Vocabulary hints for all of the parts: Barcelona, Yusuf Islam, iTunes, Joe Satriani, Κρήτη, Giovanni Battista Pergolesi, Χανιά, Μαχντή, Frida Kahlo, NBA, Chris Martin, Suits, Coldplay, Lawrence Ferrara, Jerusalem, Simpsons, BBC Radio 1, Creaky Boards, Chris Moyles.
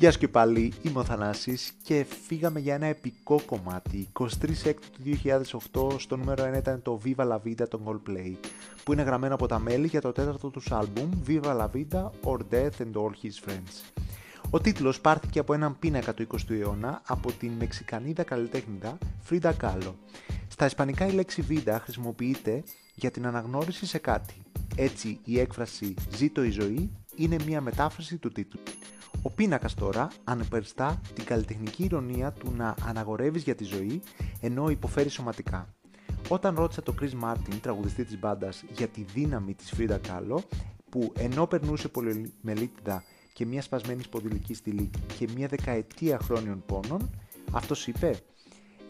Γεια σου και πάλι, είμαι ο Θανάσης και φύγαμε για ένα επικό κομμάτι. 23 Έκτου του 2008 στο νούμερο 1 ήταν το Viva La Vida των Coldplay, που είναι γραμμένο από τα μέλη για το τέταρτο τους άλμπουμ Viva La Vida or Death and All His Friends. Ο τίτλος πάρθηκε από έναν πίνακα του 20ου αιώνα από την Μεξικανίδα καλλιτέχνηδα Frida Kahlo. Στα ισπανικά η λέξη vida χρησιμοποιείται για την αναγνώριση σε κάτι. Έτσι η έκφραση «ζήτω η ζωή» είναι μια μετάφραση του τίτλου. Ο πίνακας τώρα ανεπεριστά την καλλιτεχνική ηρωνία του να αναγορεύεις για τη ζωή ενώ υποφέρει σωματικά. Όταν ρώτησα τον Chris Martin, τραγουδιστή της μπάντας, για τη δύναμη της Frida Kahlo, που ενώ περνούσε πολυμελίτιδα και μια σπασμένη σπονδυλική στήλη και μια δεκαετία χρόνιων πόνων, αυτός είπε: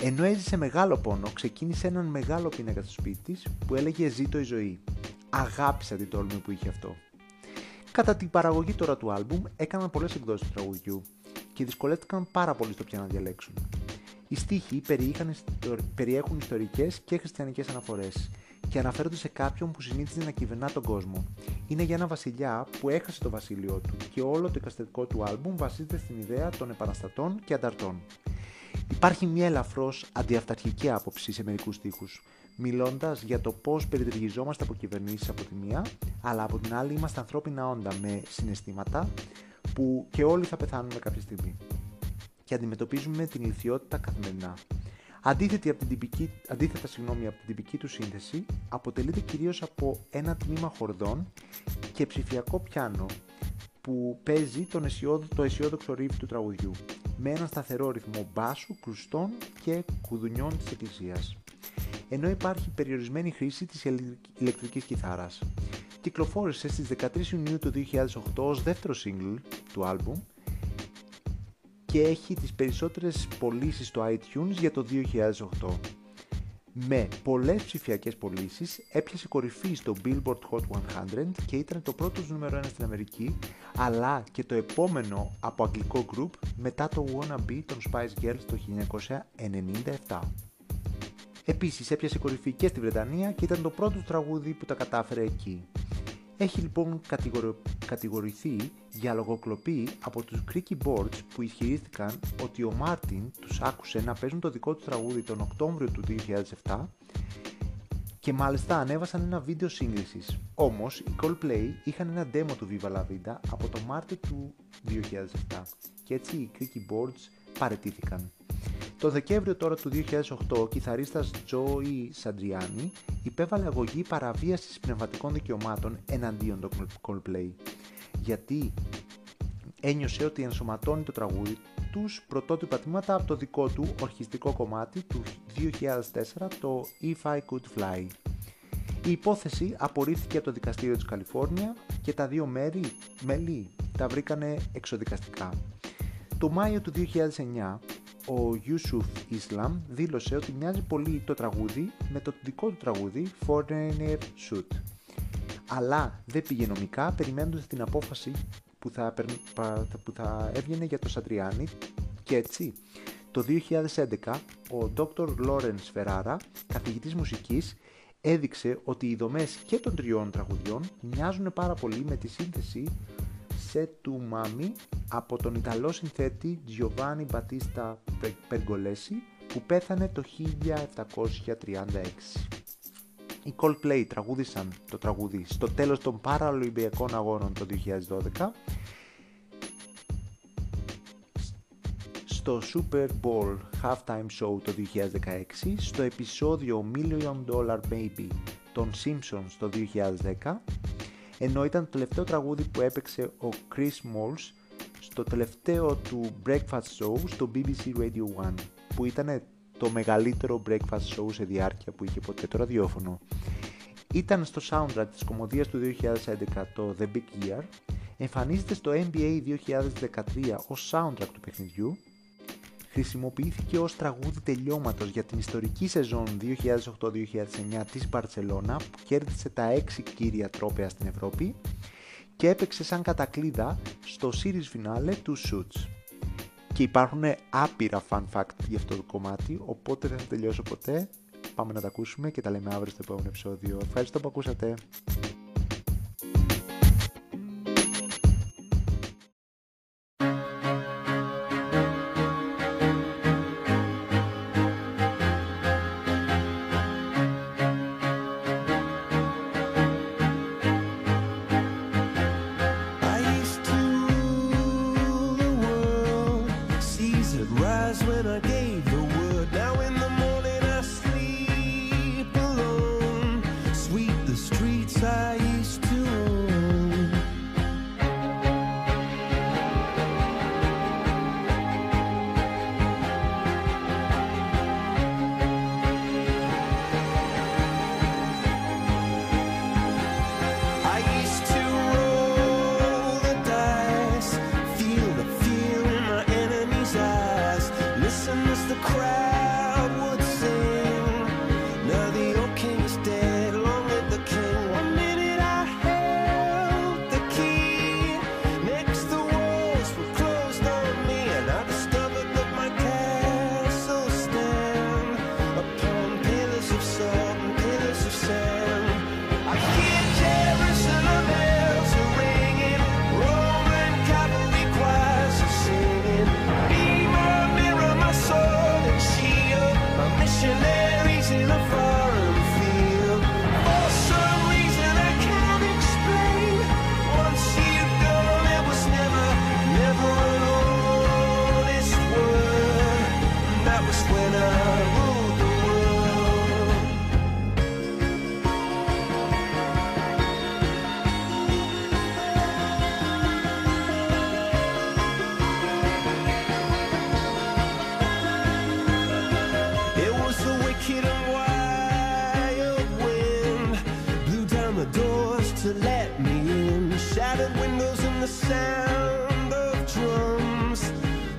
ενώ έζησε μεγάλο πόνο, ξεκίνησε έναν μεγάλο πίνακα στο σπίτι της που έλεγε «Ζήτω η ζωή». Αγάπησα την τόλμη που είχε αυτό. Κατά την παραγωγή τώρα του άλμπουμ έκαναν πολλές εκδόσεις του τραγουδιού και δυσκολεύτηκαν πάρα πολύ στο ποια να διαλέξουν. Οι στίχοι περιέχουν ιστορικές και χριστιανικές αναφορές και αναφέρονται σε κάποιον που συνήθιζε να κυβερνά τον κόσμο. Είναι για ένα βασιλιά που έχασε το βασίλειό του και όλο το εικαστικό του άλμπουμ βασίζεται στην ιδέα των επαναστατών και ανταρτών. Υπάρχει μια ελαφρώς αντιαυταρχική άποψη σε μερικούς στίχους, μιλώντας για το πώς περιτριγιζόμαστε από κυβερνήσεις από τη μία, αλλά από την άλλη είμαστε ανθρώπινα όντα με συναισθήματα που και όλοι θα πεθάνουμε κάποια στιγμή και αντιμετωπίζουμε την ηλιθιότητα καθημερινά. Αντίθετα, από την τυπική του σύνθεση, αποτελείται κυρίως από ένα τμήμα χορδών και ψηφιακό πιάνο που παίζει το αισιόδοξο ρίφ του τραγουδιού, με ένα σταθερό ρυθμό μπάσου, κρουστών και κουδουνιών της εκκλησίας. Ενώ υπάρχει περιορισμένη χρήση της ηλεκτρικής κιθάρας. Κυκλοφόρησε στις 13 Ιουνίου του 2008 ως δεύτερο σίγγλ του άλμπουμ και έχει τις περισσότερες πωλήσεις στο iTunes για το 2008. Με πολλές ψηφιακές πωλήσεις έπιασε κορυφή στο Billboard Hot 100 και ήταν το πρώτο νούμερο 1 στην Αμερική, αλλά και το επόμενο από αγγλικό group μετά το Wanna Be των Spice Girls το 1997. Επίσης έπιασε κορυφή και στη Βρετανία και ήταν το πρώτο τραγούδι που τα κατάφερε εκεί. Έχει λοιπόν κατηγορηθεί για λογοκλοπή από τους Creaky Boards που ισχυρίστηκαν ότι ο Μάρτιν τους άκουσε να παίζουν το δικό του τραγούδι τον Οκτώβριο του 2007 και μάλιστα ανέβασαν ένα βίντεο σύγκρισης. Όμως οι Coldplay είχαν ένα demo του Viva La Vida από το Μάρτιο του 2007 και έτσι οι Creaky Boards παραιτήθηκαν. Το Δεκέμβριο τώρα του 2008 ο κιθαρίστας Joe Satriani υπέβαλε αγωγή παραβίασης πνευματικών δικαιωμάτων εναντίον των Coldplay, γιατί ένιωσε ότι ενσωματώνει το τραγούδι τους πρωτότυπα τμήματα από το δικό του ορχιστικό κομμάτι του 2004, το If I Could Fly. Η υπόθεση απορρίφθηκε από το δικαστήριο της Καλιφόρνια και τα δύο μέλη τα βρήκανε εξωδικαστικά. Το Μάιο του 2009 ο Yusuf Islam δήλωσε ότι μοιάζει πολύ το τραγούδι με το δικό του τραγούδι Foreigner Suit, αλλά δεν πήγε νομικά περιμένοντας την απόφαση που θα έβγαινε για το Satriani, και έτσι το 2011 ο Dr. Lawrence Ferrara, καθηγητής μουσικής, έδειξε ότι οι δομές και των τριών τραγουδιών μοιάζουν πάρα πολύ με τη σύνθεση «Σε του Μάμι» από τον Ιταλό συνθέτη Giovanni Battista Pergolesi που πέθανε το 1736. Οι Coldplay τραγούδησαν το τραγούδι στο τέλος των Παραολυμπιακών Αγώνων το 2012, στο Super Bowl Halftime Show το 2016, στο επεισόδιο $1 Million Baby των Simpsons το 2010, ενώ ήταν το τελευταίο τραγούδι που έπαιξε ο Chris Moyles στο τελευταίο του breakfast show στο BBC Radio 1, που ήταν το μεγαλύτερο breakfast show σε διάρκεια που είχε ποτέ το ραδιόφωνο. Ήταν στο soundtrack της κομμωδίας του 2011, το The Big Year, εμφανίζεται στο NBA 2013 ως soundtrack του παιχνιδιού, χρησιμοποιήθηκε ως τραγούδι τελειώματος για την ιστορική σεζόν 2008-2009 της Barcelona που κέρδισε τα 6 κύρια τρόπαια στην Ευρώπη και έπαιξε σαν κατακλείδα στο series φινάλε του Suits. Και υπάρχουν άπειρα fun fact για αυτό το κομμάτι, οπότε δεν θα τελειώσω ποτέ. Πάμε να τα ακούσουμε και τα λέμε αύριο στο επόμενο επεισόδιο. Ευχαριστώ που ακούσατε. streets I used to roam. I used to roll the dice, feel the fear in my enemy's eyes, listen as the crowd would sing. Now the old king is dead, long live the king. One minute I held the key, next the walls were closed on me, and I discovered that my castle stand upon pillars of salt and pillars of sand. I hear Jerusalem bells are ringing, Roman cavalry choirs are singing. Be my mirror, my sword and shield, my missionaries in a foreign field. For some reason I can't explain, once you've gone there was never, never an honest word. And that was when I ruled the world. It was the wicked and wild wind, blew down the doors to let me in, shattered windows and the sound of drums.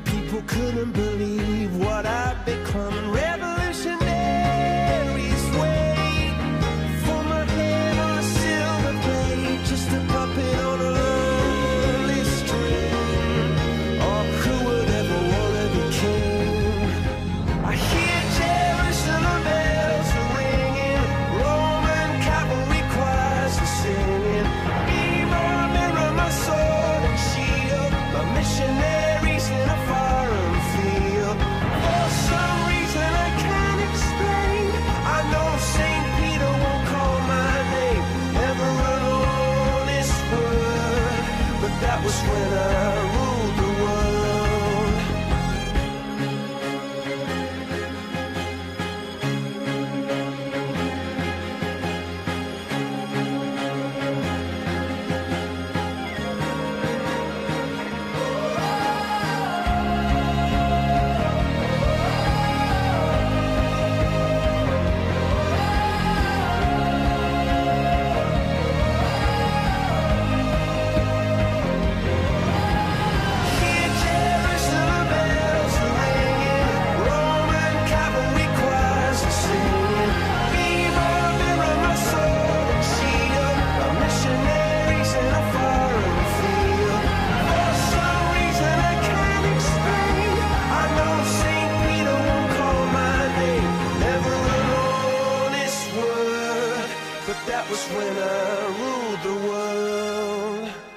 People couldn't believe what I'd become. Revolutionaries wait for my head on a silver plate, just a puppet on a lonely string. Oh, who would ever want to be king? I hear Jerusalem bells are ringing, Roman cavalry choirs are singing. Be my mirror, my sword and shield, my missionaries in a foreign field. For some reason I can't explain, I know St. Peter won't call my name, never an honest word. But that was when I ruled the world. Hear Jerusalem bells are ringing, Roman cavalry choirs are singing. Be my mirror, my sword and shield, my missionaries in a foreign field. For some reason I can't explain, I know St. Peter won't call my name, never an honest word. But that was when I ruled the world.